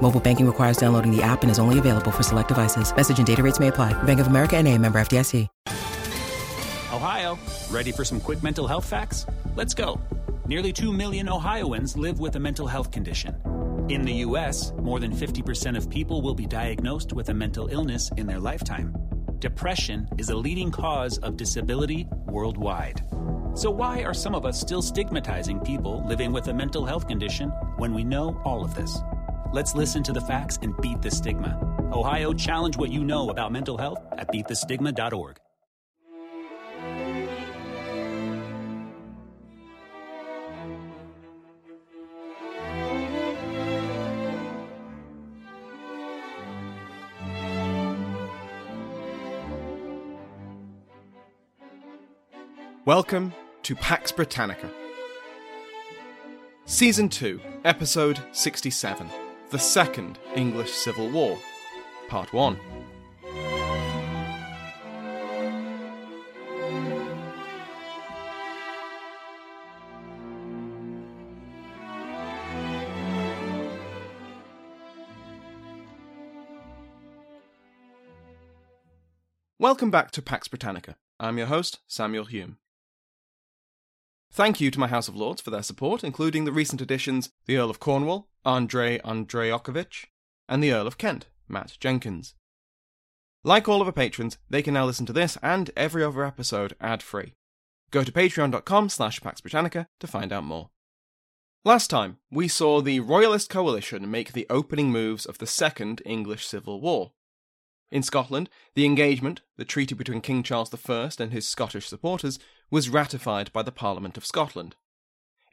Mobile banking requires downloading the app and is only available for select devices. Message and data rates may apply. Bank of America NA, member FDIC. Ohio, ready for some quick mental health facts? Let's go. Nearly 2 million Ohioans live with a mental health condition. In the U.S., more than 50% of people will be diagnosed with a mental illness in their lifetime. Depression is a leading cause of disability worldwide. So why are some of us still stigmatizing people living with a mental health condition when we know all of this? Let's listen to the facts and beat the stigma. Ohio, challenge what you know about mental health at beatthestigma.org. Welcome to Pax Britannica. Season 2, Episode 67, The Second English Civil War, Part 1. Welcome back to Pax Britannica. I'm your host, Samuel Hume. Thank you to my House of Lords for their support, including the recent additions the Earl of Cornwall, Andrei Andreokovich, and the Earl of Kent, Matt Jenkins. Like all of our patrons, they can now listen to this and every other episode ad-free. Go to patreon.com/Pax Britannica to find out more. Last time, we saw the Royalist Coalition make the opening moves of the Second English Civil War. In Scotland, the engagement, the treaty between King Charles I and his Scottish supporters, was ratified by the Parliament of Scotland.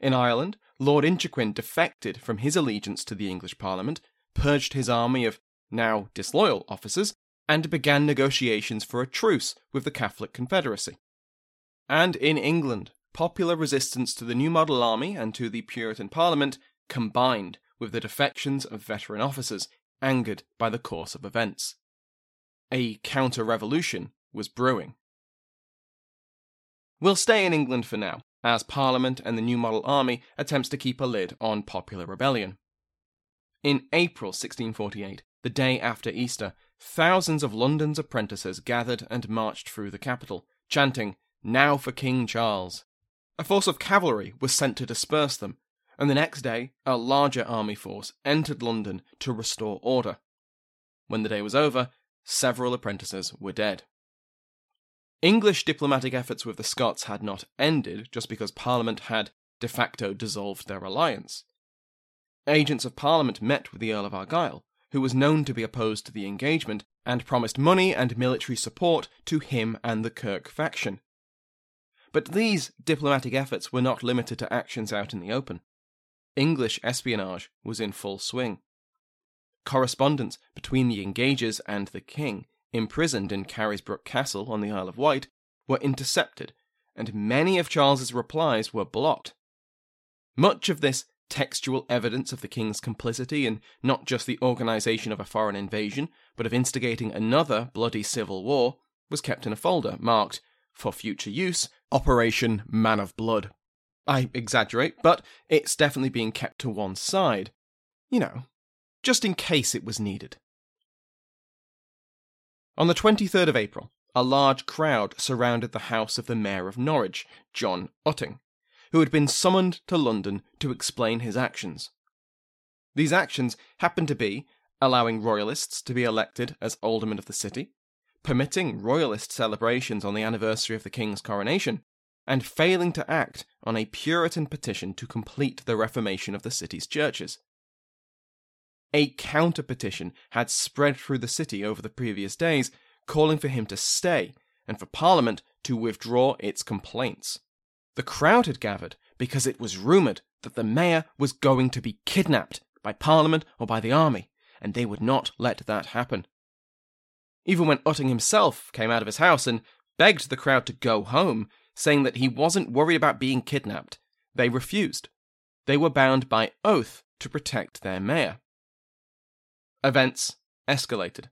In Ireland, Lord Inchiquin defected from his allegiance to the English Parliament, purged his army of now disloyal officers, and began negotiations for a truce with the Catholic Confederacy. And in England, popular resistance to the New Model Army and to the Puritan Parliament combined with the defections of veteran officers, angered by the course of events. A counter-revolution was brewing. We'll stay in England for now, as Parliament and the New Model Army attempts to keep a lid on popular rebellion. In April 1648, the day after Easter, thousands of London's apprentices gathered and marched through the capital, chanting, "Now for King Charles!" A force of cavalry was sent to disperse them, and the next day a larger army force entered London to restore order. When the day was over, several apprentices were dead. English diplomatic efforts with the Scots had not ended just because Parliament had de facto dissolved their alliance. Agents of Parliament met with the Earl of Argyll, who was known to be opposed to the engagement, and promised money and military support to him and the Kirk faction. But these diplomatic efforts were not limited to actions out in the open. English espionage was in full swing. Correspondence between the engagers and the king, imprisoned in Carisbrooke Castle on the Isle of Wight, were intercepted, and many of Charles's replies were blocked. Much of this textual evidence of the king's complicity in not just the organisation of a foreign invasion, but of instigating another bloody civil war, was kept in a folder marked, for future use, Operation Man of Blood. I exaggerate, but it's definitely being kept to one side. You know, just in case it was needed. On the 23rd of April, a large crowd surrounded the house of the Mayor of Norwich, John Utting, who had been summoned to London to explain his actions. These actions happened to be allowing Royalists to be elected as aldermen of the city, permitting Royalist celebrations on the anniversary of the King's coronation, and failing to act on a Puritan petition to complete the reformation of the city's churches. A counter-petition had spread through the city over the previous days, calling for him to stay, and for Parliament to withdraw its complaints. The crowd had gathered because it was rumoured that the mayor was going to be kidnapped by Parliament or by the army, and they would not let that happen. Even when Utting himself came out of his house and begged the crowd to go home, saying that he wasn't worried about being kidnapped. They refused. They were bound by oath to protect their mayor. Events escalated.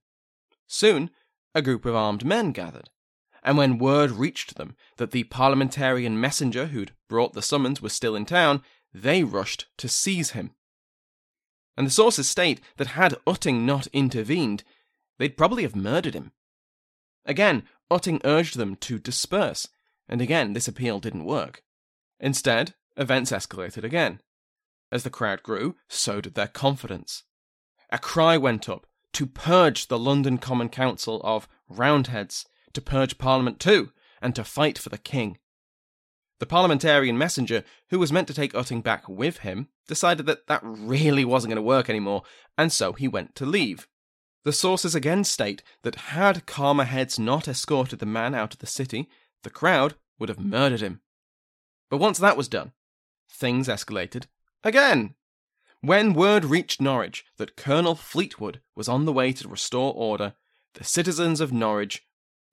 Soon, a group of armed men gathered, and when word reached them that the parliamentarian messenger who'd brought the summons was still in town, they rushed to seize him. And the sources state that had Utting not intervened, they'd probably have murdered him. Again, Utting urged them to disperse, and again this appeal didn't work. Instead, events escalated again. As the crowd grew, so did their confidence. A cry went up to purge the London Common Council of Roundheads, to purge Parliament too, and to fight for the King. The parliamentarian messenger, who was meant to take Utting back with him, decided that really wasn't going to work anymore, and so he went to leave. The sources again state that had calmer heads not escorted the man out of the city, the crowd would have murdered him. But once that was done, things escalated again. When word reached Norwich that Colonel Fleetwood was on the way to restore order, the citizens of Norwich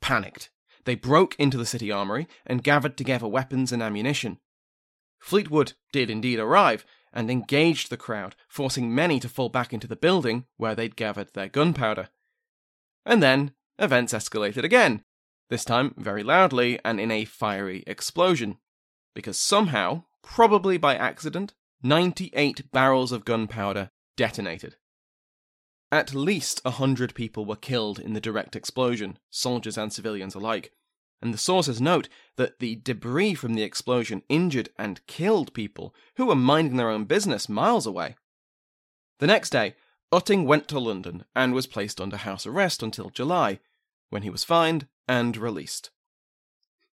panicked. They broke into the city armoury and gathered together weapons and ammunition. Fleetwood did indeed arrive, and engaged the crowd, forcing many to fall back into the building where they'd gathered their gunpowder. And then, events escalated again, this time very loudly and in a fiery explosion, because somehow, probably by accident, 98 barrels of gunpowder detonated. At least 100 people were killed in the direct explosion, soldiers and civilians alike, and the sources note that the debris from the explosion injured and killed people who were minding their own business miles away. The next day, Utting went to London and was placed under house arrest until July, when he was fined and released.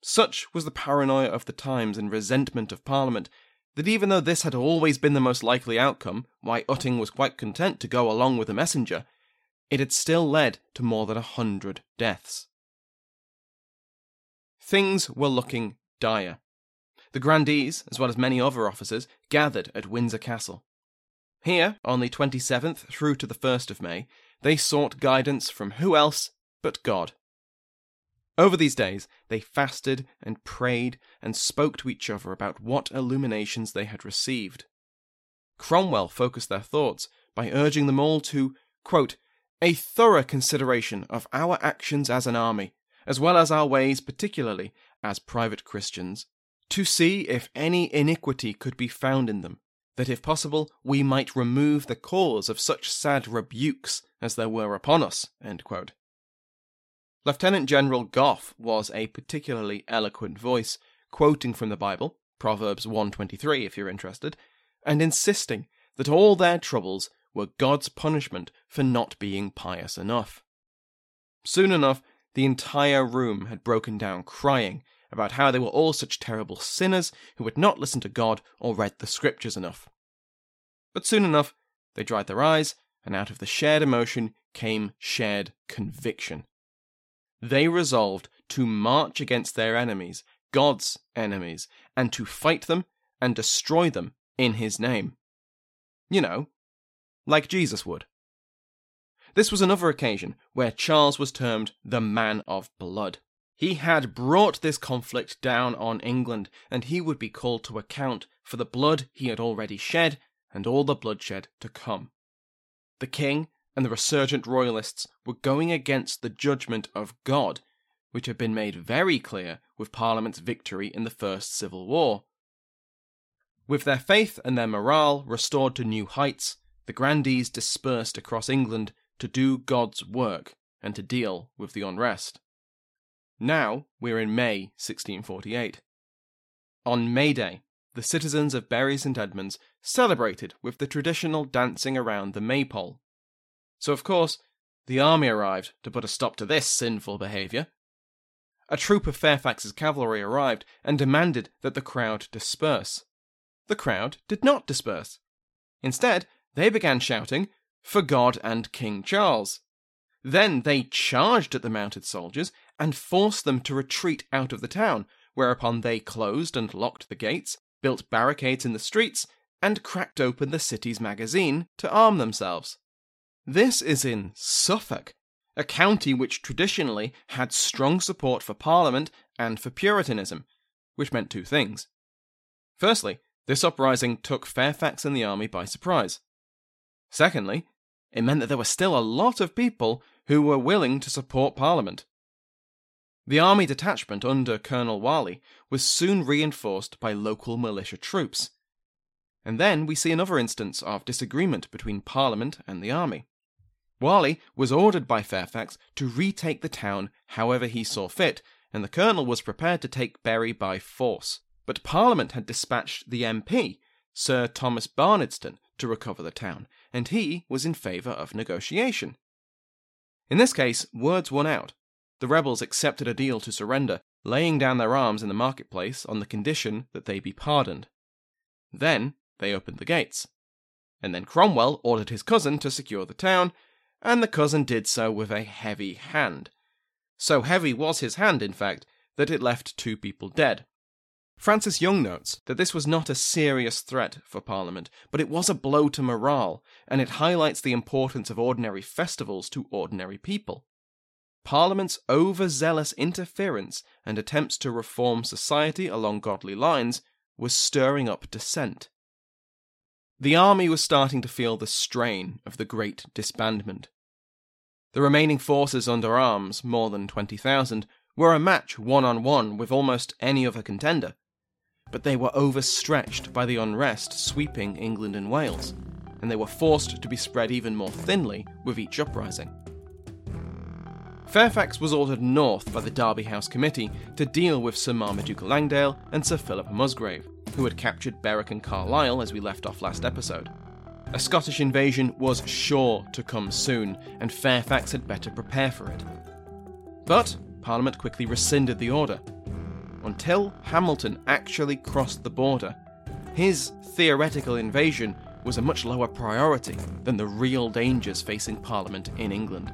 Such was the paranoia of the times and resentment of Parliament that even though this had always been the most likely outcome, why Utting was quite content to go along with the messenger, it had still led to more than 100 deaths. Things were looking dire. The grandees, as well as many other officers, gathered at Windsor Castle. Here, on the 27th through to the 1st of May, they sought guidance from who else but God. Over these days, they fasted and prayed and spoke to each other about what illuminations they had received. Cromwell focused their thoughts by urging them all to, quote, "a thorough consideration of our actions as an army, as well as our ways particularly as private Christians, to see if any iniquity could be found in them, that if possible we might remove the cause of such sad rebukes as there were upon us," end quote. Lieutenant General Gough was a particularly eloquent voice, quoting from the Bible, Proverbs 1:23 if you're interested, and insisting that all their troubles were God's punishment for not being pious enough. Soon enough, the entire room had broken down crying about how they were all such terrible sinners who had not listened to God or read the scriptures enough. But soon enough, they dried their eyes, and out of the shared emotion came shared conviction. They resolved to march against their enemies, God's enemies, and to fight them and destroy them in his name. You know, like Jesus would. This was another occasion where Charles was termed the Man of Blood. He had brought this conflict down on England, and he would be called to account for the blood he had already shed and all the bloodshed to come. The King and the resurgent royalists were going against the judgment of God, which had been made very clear with Parliament's victory in the First Civil War. With their faith and their morale restored to new heights, the grandees dispersed across England to do God's work and to deal with the unrest. Now we're in May 1648. On May Day, the citizens of Bury St Edmunds celebrated with the traditional dancing around the maypole. So of course, the army arrived to put a stop to this sinful behaviour. A troop of Fairfax's cavalry arrived and demanded that the crowd disperse. The crowd did not disperse. Instead, they began shouting, "For God and King Charles." Then they charged at the mounted soldiers and forced them to retreat out of the town, whereupon they closed and locked the gates, built barricades in the streets, and cracked open the city's magazine to arm themselves. This is in Suffolk, a county which traditionally had strong support for Parliament and for Puritanism, which meant two things. Firstly, this uprising took Fairfax and the army by surprise. Secondly, it meant that there were still a lot of people who were willing to support Parliament. The army detachment under Colonel Wylie was soon reinforced by local militia troops. And then we see another instance of disagreement between Parliament and the army. Wylie was ordered by Fairfax to retake the town however he saw fit, and the colonel was prepared to take Bury by force. But Parliament had dispatched the MP, Sir Thomas Barnardstoun, to recover the town, and he was in favour of negotiation. In this case, words won out. The rebels accepted a deal to surrender, laying down their arms in the marketplace on the condition that they be pardoned. Then they opened the gates. And then Cromwell ordered his cousin to secure the town, and the cousin did so with a heavy hand. So heavy was his hand, in fact, that it left two people dead. Francis Young notes that this was not a serious threat for Parliament, but it was a blow to morale, and it highlights the importance of ordinary festivals to ordinary people. Parliament's overzealous interference and attempts to reform society along godly lines was stirring up dissent. The army was starting to feel the strain of the Great Disbandment. The remaining forces under arms, more than 20,000, were a match one-on-one with almost any other contender, but they were overstretched by the unrest sweeping England and Wales, and they were forced to be spread even more thinly with each uprising. Fairfax was ordered north by the Derby House Committee to deal with Sir Marmaduke Langdale and Sir Philip Musgrave, who had captured Berwick and Carlisle as we left off last episode. A Scottish invasion was sure to come soon, and Fairfax had better prepare for it. But Parliament quickly rescinded the order. Until Hamilton actually crossed the border, his theoretical invasion was a much lower priority than the real dangers facing Parliament in England.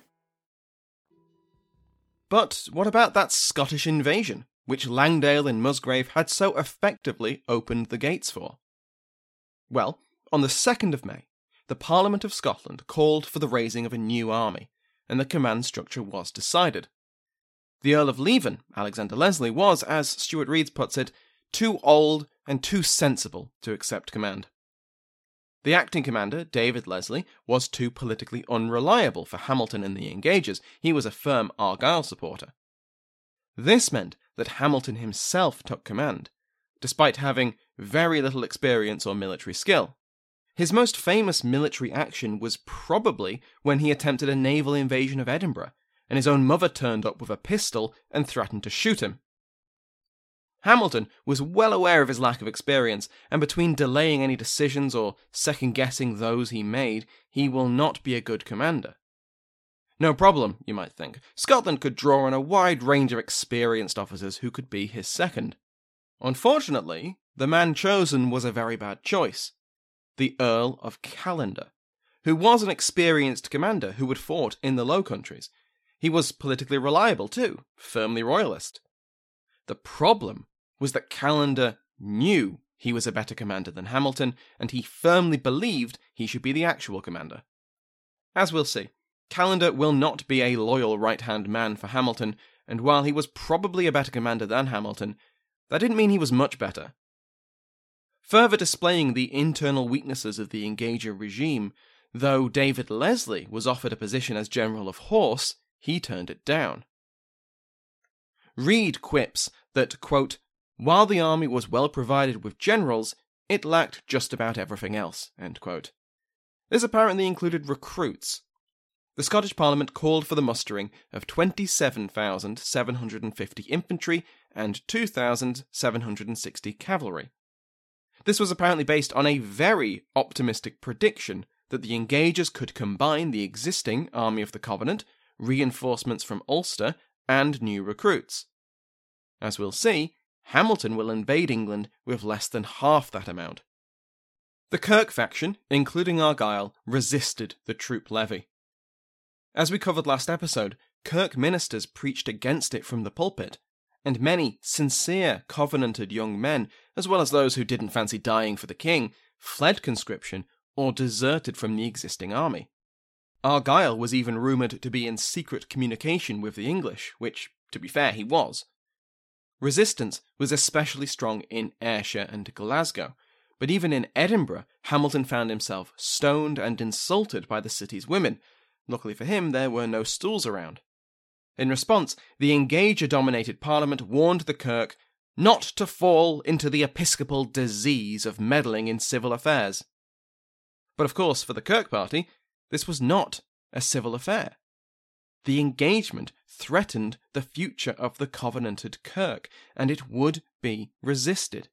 But what about that Scottish invasion, which Langdale and Musgrave had so effectively opened the gates for? Well, on the 2nd of May, the Parliament of Scotland called for the raising of a new army, and the command structure was decided. The Earl of Leven, Alexander Leslie, was, as Stuart Reeds puts it, too old and too sensible to accept command. The acting commander, David Leslie, was too politically unreliable for Hamilton and the Engagers. He was a firm Argyle supporter. This meant that Hamilton himself took command, despite having very little experience or military skill. His most famous military action was probably when he attempted a naval invasion of Edinburgh, and his own mother turned up with a pistol and threatened to shoot him. Hamilton was well aware of his lack of experience, and between delaying any decisions or second-guessing those he made, he will not be a good commander. No problem, you might think. Scotland could draw on a wide range of experienced officers who could be his second. Unfortunately, the man chosen was a very bad choice, the Earl of Callender, who was an experienced commander who had fought in the Low Countries. He was politically reliable too, firmly royalist. The problem was that Callender knew he was a better commander than Hamilton, and he firmly believed he should be the actual commander. As we'll see, Callender will not be a loyal right-hand man for Hamilton, and while he was probably a better commander than Hamilton, that didn't mean he was much better. Further displaying the internal weaknesses of the engager regime, though David Leslie was offered a position as General of Horse, he turned it down. Reid quips that, quote, "While the army was well provided with generals, it lacked just about everything else," end quote. This apparently included recruits. The Scottish Parliament called for the mustering of 27,750 infantry and 2,760 cavalry. This was apparently based on a very optimistic prediction that the engagers could combine the existing Army of the Covenant, reinforcements from Ulster, and new recruits. As we'll see, Hamilton will invade England with less than half that amount. The Kirk faction, including Argyle, resisted the troop levy. As we covered last episode, Kirk ministers preached against it from the pulpit, and many sincere, covenanted young men, as well as those who didn't fancy dying for the king, fled conscription or deserted from the existing army. Argyll was even rumoured to be in secret communication with the English, which, to be fair, he was. Resistance was especially strong in Ayrshire and Glasgow, but even in Edinburgh, Hamilton found himself stoned and insulted by the city's women. Luckily for him, there were no stools around. In response, the engager-dominated Parliament warned the Kirk not to fall into the episcopal disease of meddling in civil affairs. But of course, for the Kirk party, this was not a civil affair. The engagement threatened the future of the covenanted Kirk, and it would be resisted.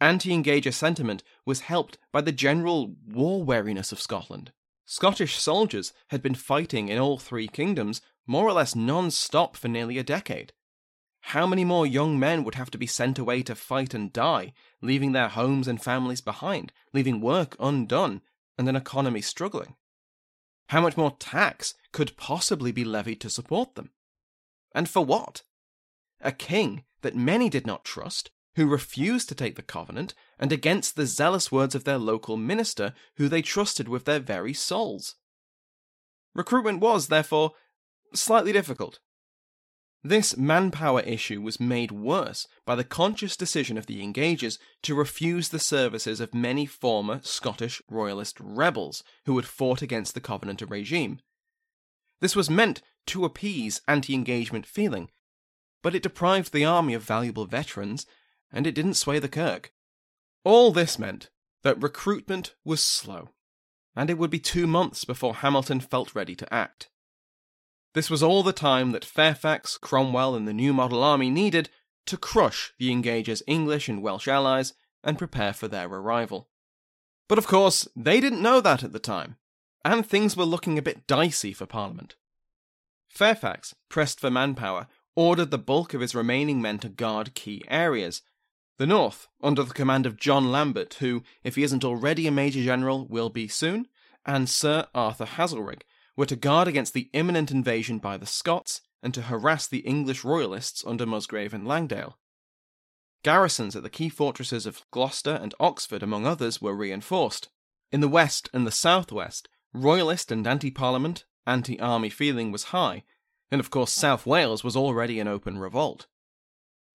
Anti-engager sentiment was helped by the general war weariness of Scotland. Scottish soldiers had been fighting in all three kingdoms more or less non-stop for nearly a decade. How many more young men would have to be sent away to fight and die, leaving their homes and families behind, leaving work undone, and an economy struggling? How much more tax could possibly be levied to support them? And for what? A king that many did not trust, who refused to take the covenant, and against the zealous words of their local minister, who they trusted with their very souls. Recruitment was, therefore, slightly difficult. This manpower issue was made worse by the conscious decision of the engagers to refuse the services of many former Scottish royalist rebels who had fought against the Covenanter regime. This was meant to appease anti-engagement feeling, but it deprived the army of valuable veterans, and it didn't sway the Kirk. All this meant that recruitment was slow, and it would be 2 months before Hamilton felt ready to act. This was all the time that Fairfax, Cromwell, and the New Model Army needed to crush the engagers' English and Welsh allies and prepare for their arrival. But of course, they didn't know that at the time, and things were looking a bit dicey for Parliament. Fairfax, pressed for manpower, ordered the bulk of his remaining men to guard key areas. The north, under the command of John Lambert, who, if he isn't already a Major General, will be soon, and Sir Arthur Haselrig, were to guard against the imminent invasion by the Scots and to harass the English royalists under Musgrave and Langdale. Garrisons at the key fortresses of Gloucester and Oxford, among others, were reinforced. In the west and the southwest, royalist and anti-parliament, anti-army feeling was high, and of course South Wales was already in open revolt.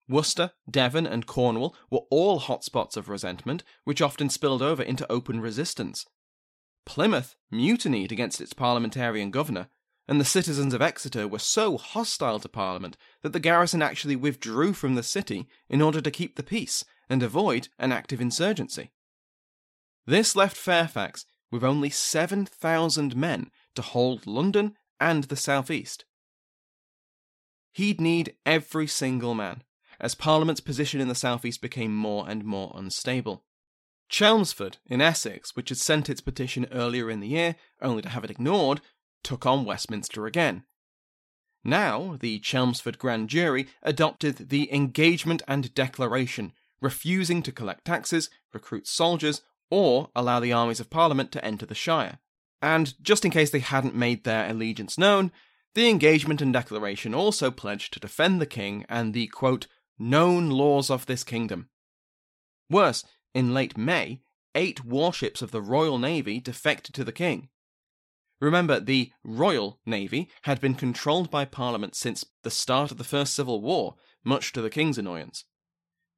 Worcester, Devon and Cornwall were all hotspots of resentment, which often spilled over into open resistance. Plymouth mutinied against its parliamentarian governor, and the citizens of Exeter were so hostile to Parliament that the garrison actually withdrew from the city in order to keep the peace and avoid an active insurgency. This left Fairfax with only 7,000 men to hold London and the southeast. He'd need every single man, as Parliament's position in the southeast became more and more unstable. Chelmsford, in Essex, which had sent its petition earlier in the year, only to have it ignored, took on Westminster again. Now, the Chelmsford Grand Jury adopted the Engagement and Declaration, refusing to collect taxes, recruit soldiers, or allow the armies of Parliament to enter the Shire. And just in case they hadn't made their allegiance known, the engagement and declaration also pledged to defend the king and the, quote, known laws of this kingdom. Worse, in late May, 8 warships of the Royal Navy defected to the king. Remember, the Royal Navy had been controlled by Parliament since the start of the First Civil War, much to the king's annoyance.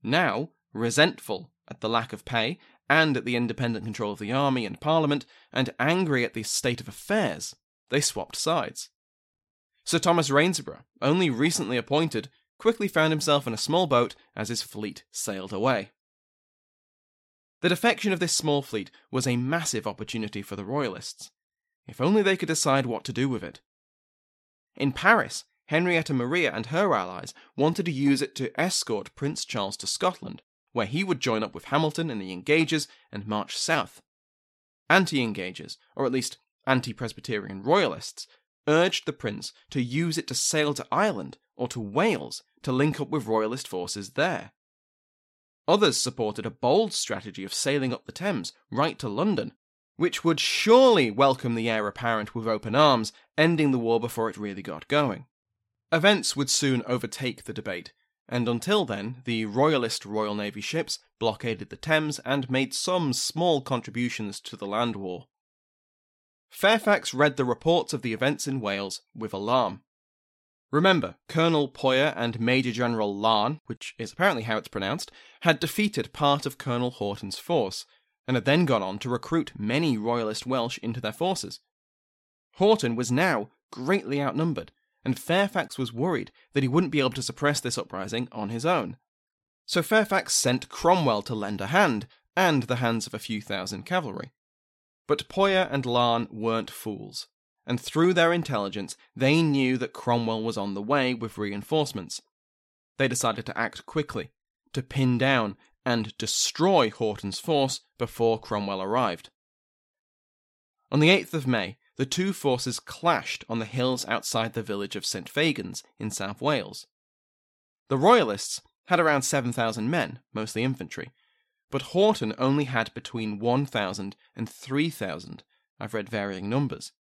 Now, resentful at the lack of pay, and at the independent control of the army and Parliament, and angry at the state of affairs, they swapped sides. Sir Thomas Rainsborough, only recently appointed, quickly found himself in a small boat as his fleet sailed away. The defection of this small fleet was a massive opportunity for the Royalists, if only they could decide what to do with it. In Paris, Henrietta Maria and her allies wanted to use it to escort Prince Charles to Scotland, where he would join up with Hamilton and the Engagers and march south. Anti-Engagers, or at least anti-Presbyterian Royalists, urged the Prince to use it to sail to Ireland or to Wales to link up with Royalist forces there. Others supported a bold strategy of sailing up the Thames right to London, which would surely welcome the heir apparent with open arms, ending the war before it really got going. Events would soon overtake the debate, and until then, the Royalist Royal Navy ships blockaded the Thames and made some small contributions to the land war. Fairfax read the reports of the events in Wales with alarm. Remember, Colonel Poyer and Major General Larne, which is apparently how it's pronounced, had defeated part of Colonel Hawton's force, and had then gone on to recruit many Royalist Welsh into their forces. Hawton was now greatly outnumbered, and Fairfax was worried that he wouldn't be able to suppress this uprising on his own. So Fairfax sent Cromwell to lend a hand, and the hands of a few thousand cavalry. But Poyer and Larne weren't fools, and through their intelligence they knew that Cromwell was on the way with reinforcements. They decided to act quickly, to pin down and destroy Hawton's force before Cromwell arrived. On the 8th of May, the two forces clashed on the hills outside the village of St Fagans in South Wales. The Royalists had around 7,000 men, mostly infantry, but Hawton only had between 1,000 and 3,000. I've read varying numbers.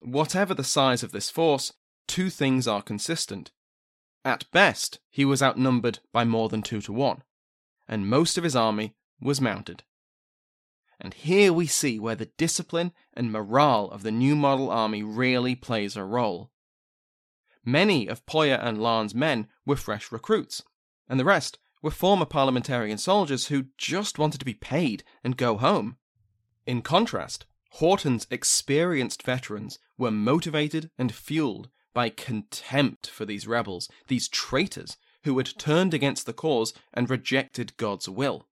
Whatever the size of this force, two things are consistent. At best, he was outnumbered by more than 2 to 1, and most of his army was mounted. And here we see where the discipline and morale of the New Model Army really plays a role. Many of Poyer and Larne's men were fresh recruits, and the rest were former parliamentarian soldiers who just wanted to be paid and go home. In contrast, Hawton's experienced veterans were motivated and fueled by contempt for these rebels, these traitors who had turned against the cause and rejected God's will.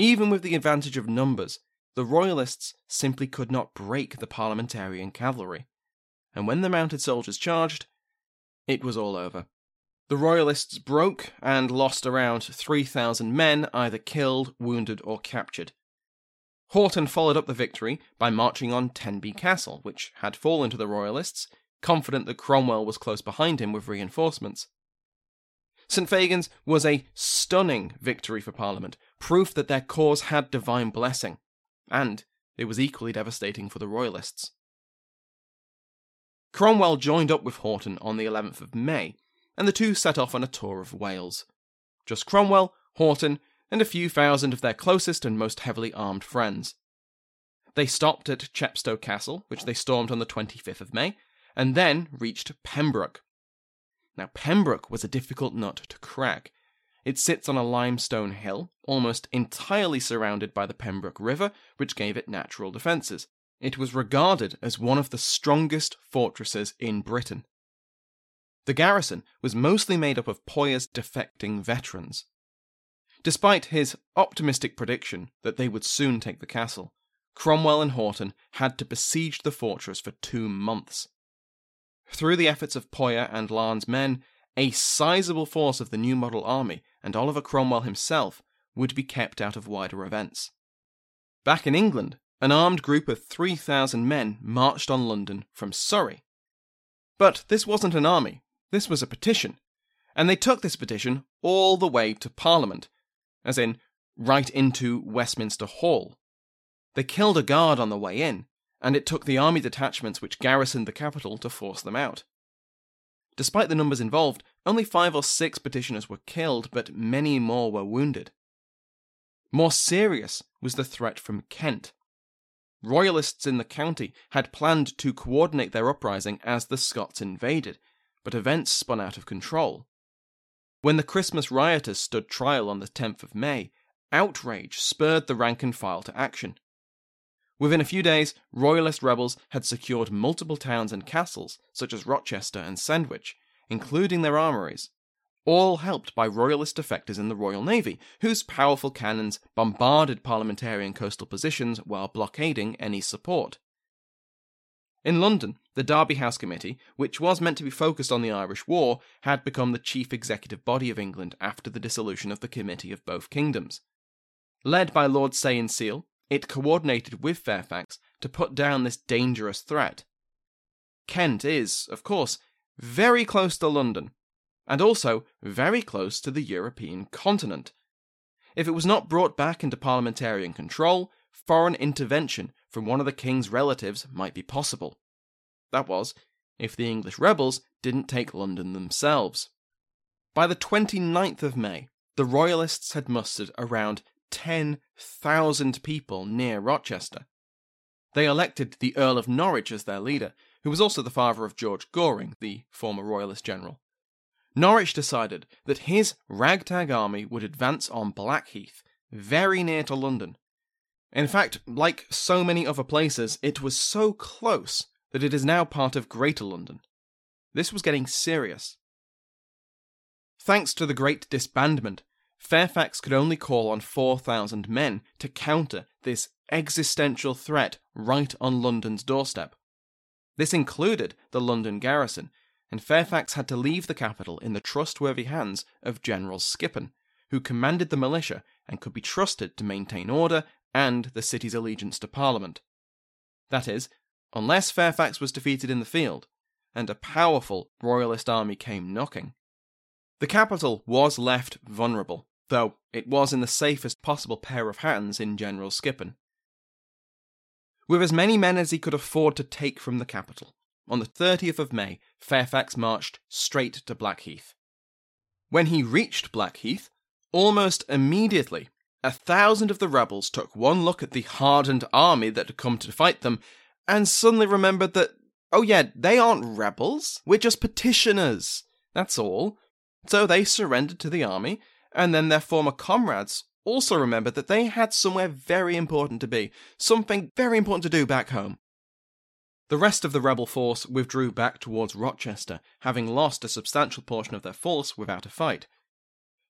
Even with the advantage of numbers, the Royalists simply could not break the Parliamentarian cavalry, and when the mounted soldiers charged, it was all over. The Royalists broke and lost around 3,000 men, either killed, wounded, or captured. Hawton followed up the victory by marching on Tenby Castle, which had fallen to the Royalists, confident that Cromwell was close behind him with reinforcements. St Fagans was a stunning victory for Parliament, proof that their cause had divine blessing, and it was equally devastating for the Royalists. Cromwell joined up with Hawton on the 11th of May, and the two set off on a tour of Wales. Just Cromwell, Hawton, and a few thousand of their closest and most heavily armed friends. They stopped at Chepstow Castle, which they stormed on the 25th of May, and then reached Pembroke. Now, Pembroke was a difficult nut to crack. It sits on a limestone hill, almost entirely surrounded by the Pembroke River, which gave it natural defences. It was regarded as one of the strongest fortresses in Britain. The garrison was mostly made up of Poyer's defecting veterans. Despite his optimistic prediction that they would soon take the castle, Cromwell and Hawton had to besiege the fortress for 2 months. Through the efforts of Poyer and Larne's men, a sizable force of the New Model Army and Oliver Cromwell himself would be kept out of wider events. Back in England, an armed group of 3,000 men marched on London from Surrey. But this wasn't an army, this was a petition, and they took this petition all the way to Parliament, as in right into Westminster Hall. They killed a guard on the way in, and it took the army detachments which garrisoned the capital to force them out. Despite the numbers involved, only 5 or 6 petitioners were killed, but many more were wounded. More serious was the threat from Kent. Royalists in the county had planned to coordinate their uprising as the Scots invaded, but events spun out of control. When the Christmas rioters stood trial on the 10th of May, outrage spurred the rank and file to action. Within a few days, Royalist rebels had secured multiple towns and castles, such as Rochester and Sandwich, including their armouries, all helped by Royalist defectors in the Royal Navy, whose powerful cannons bombarded parliamentarian coastal positions while blockading any support. In London, the Derby House Committee, which was meant to be focused on the Irish War, had become the chief executive body of England after the dissolution of the Committee of Both Kingdoms. Led by Lord Seymour, it coordinated with Fairfax to put down this dangerous threat. Kent is, of course, very close to London, and also very close to the European continent. If it was not brought back into parliamentarian control, foreign intervention from one of the king's relatives might be possible. That was, if the English rebels didn't take London themselves. By the 29th of May, the Royalists had mustered around 10,000 people near Rochester. They elected the Earl of Norwich as their leader, who was also the father of George Goring, the former Royalist general. Norwich decided that his ragtag army would advance on Blackheath, very near to London. In fact, like so many other places, it was so close that it is now part of Greater London. This was getting serious. Thanks to the Great Disbandment, Fairfax could only call on 4,000 men to counter this existential threat right on London's doorstep. This included the London garrison, and Fairfax had to leave the capital in the trustworthy hands of General Skippon, who commanded the militia and could be trusted to maintain order and the city's allegiance to Parliament. That is, unless Fairfax was defeated in the field, and a powerful Royalist army came knocking. The capital was left vulnerable, though it was in the safest possible pair of hands in General Skippon. With as many men as he could afford to take from the capital, on the 30th of May, Fairfax marched straight to Blackheath. When he reached Blackheath, almost immediately, 1,000 of the rebels took one look at the hardened army that had come to fight them, and suddenly remembered that, oh yeah, they aren't rebels, we're just petitioners, that's all. So they surrendered to the army, and then their former comrades also remembered that they had somewhere very important to be, something very important to do back home. The rest of the rebel force withdrew back towards Rochester, having lost a substantial portion of their force without a fight.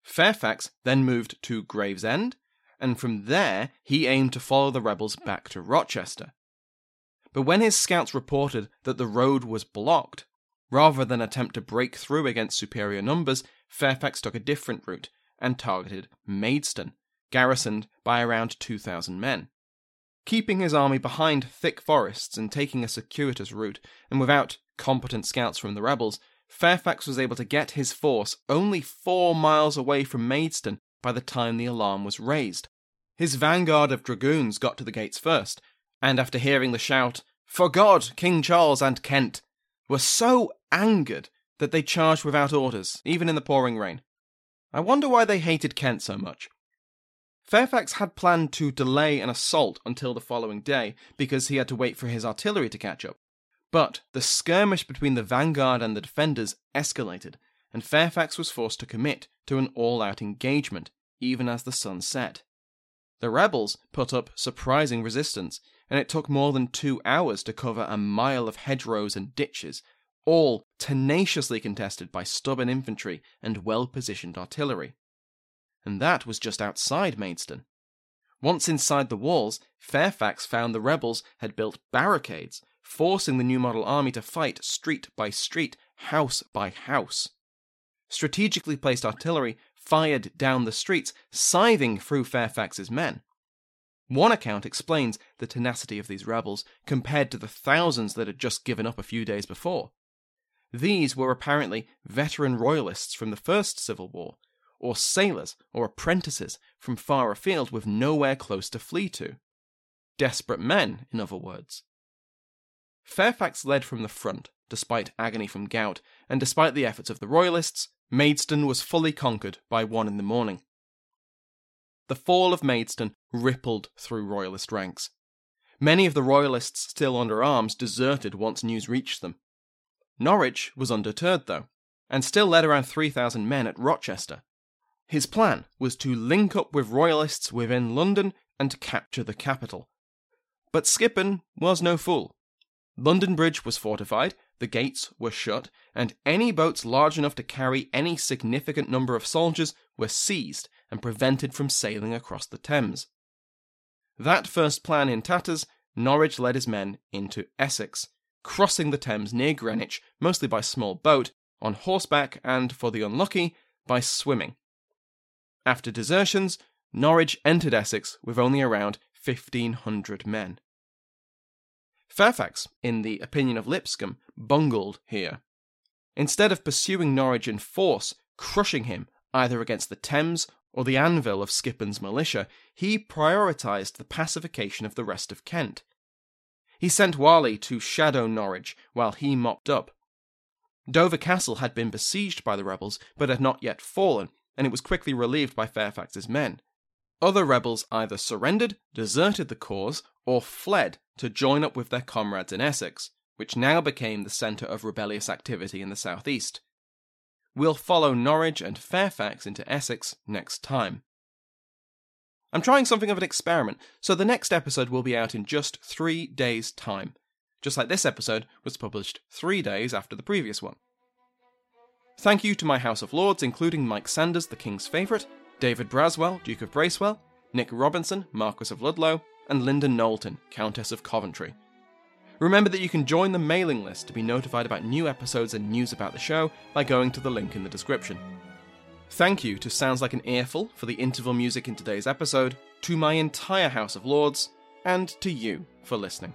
Fairfax then moved to Gravesend, and from there he aimed to follow the rebels back to Rochester. But when his scouts reported that the road was blocked, rather than attempt to break through against superior numbers, Fairfax took a different route and targeted Maidstone, garrisoned by around 2,000 men. Keeping his army behind thick forests and taking a circuitous route, and without competent scouts from the rebels, Fairfax was able to get his force only 4 miles away from Maidstone by the time the alarm was raised. His vanguard of dragoons got to the gates first, and after hearing the shout, "For God, King Charles and Kent," were so angered that they charged without orders, even in the pouring rain. I wonder why they hated Kent so much. Fairfax had planned to delay an assault until the following day because he had to wait for his artillery to catch up, but the skirmish between the vanguard and the defenders escalated, and Fairfax was forced to commit to an all-out engagement, even as the sun set. The rebels put up surprising resistance, and it took more than 2 hours to cover a mile of hedgerows and ditches, all tenaciously contested by stubborn infantry and well-positioned artillery. And that was just outside Maidstone. Once inside the walls, Fairfax found the rebels had built barricades, forcing the New Model Army to fight street by street, house by house. Strategically placed artillery fired down the streets, scything through Fairfax's men. One account explains the tenacity of these rebels compared to the thousands that had just given up a few days before. These were apparently veteran Royalists from the First Civil War, or sailors or apprentices from far afield with nowhere close to flee to. Desperate men, in other words. Fairfax led from the front, despite agony from gout, and despite the efforts of the Royalists, Maidstone was fully conquered by 1 a.m. The fall of Maidstone rippled through Royalist ranks. Many of the Royalists still under arms deserted once news reached them. Norwich was undeterred, though, and still led around 3,000 men at Rochester. His plan was to link up with Royalists within London and capture the capital. But Skippon was no fool. London Bridge was fortified, the gates were shut, and any boats large enough to carry any significant number of soldiers were seized and prevented from sailing across the Thames. That first plan in tatters, Norwich led his men into Essex, crossing the Thames near Greenwich, mostly by small boat, on horseback and, for the unlucky, by swimming. After desertions, Norwich entered Essex with only around 1,500 men. Fairfax, in the opinion of Lipscomb, bungled here. Instead of pursuing Norwich in force, crushing him either against the Thames or the anvil of Skippon's militia, he prioritised the pacification of the rest of Kent. He sent Whalley to shadow Norwich while he mopped up. Dover Castle had been besieged by the rebels, but had not yet fallen, and it was quickly relieved by Fairfax's men. Other rebels either surrendered, deserted the cause, or fled to join up with their comrades in Essex, which now became the centre of rebellious activity in the southeast. We'll follow Norwich and Fairfax into Essex next time. I'm trying something of an experiment, so the next episode will be out in just 3 days' time, just like this episode was published 3 days after the previous one. Thank you to my House of Lords, including Mike Sanders, the King's favourite, David Braswell, Duke of Bracewell, Nick Robinson, Marquess of Ludlow, and Linda Knowlton, Countess of Coventry. Remember that you can join the mailing list to be notified about new episodes and news about the show by going to the link in the description. Thank you to Sounds Like an Earful for the interval music in today's episode, to my entire House of Lords, and to you for listening.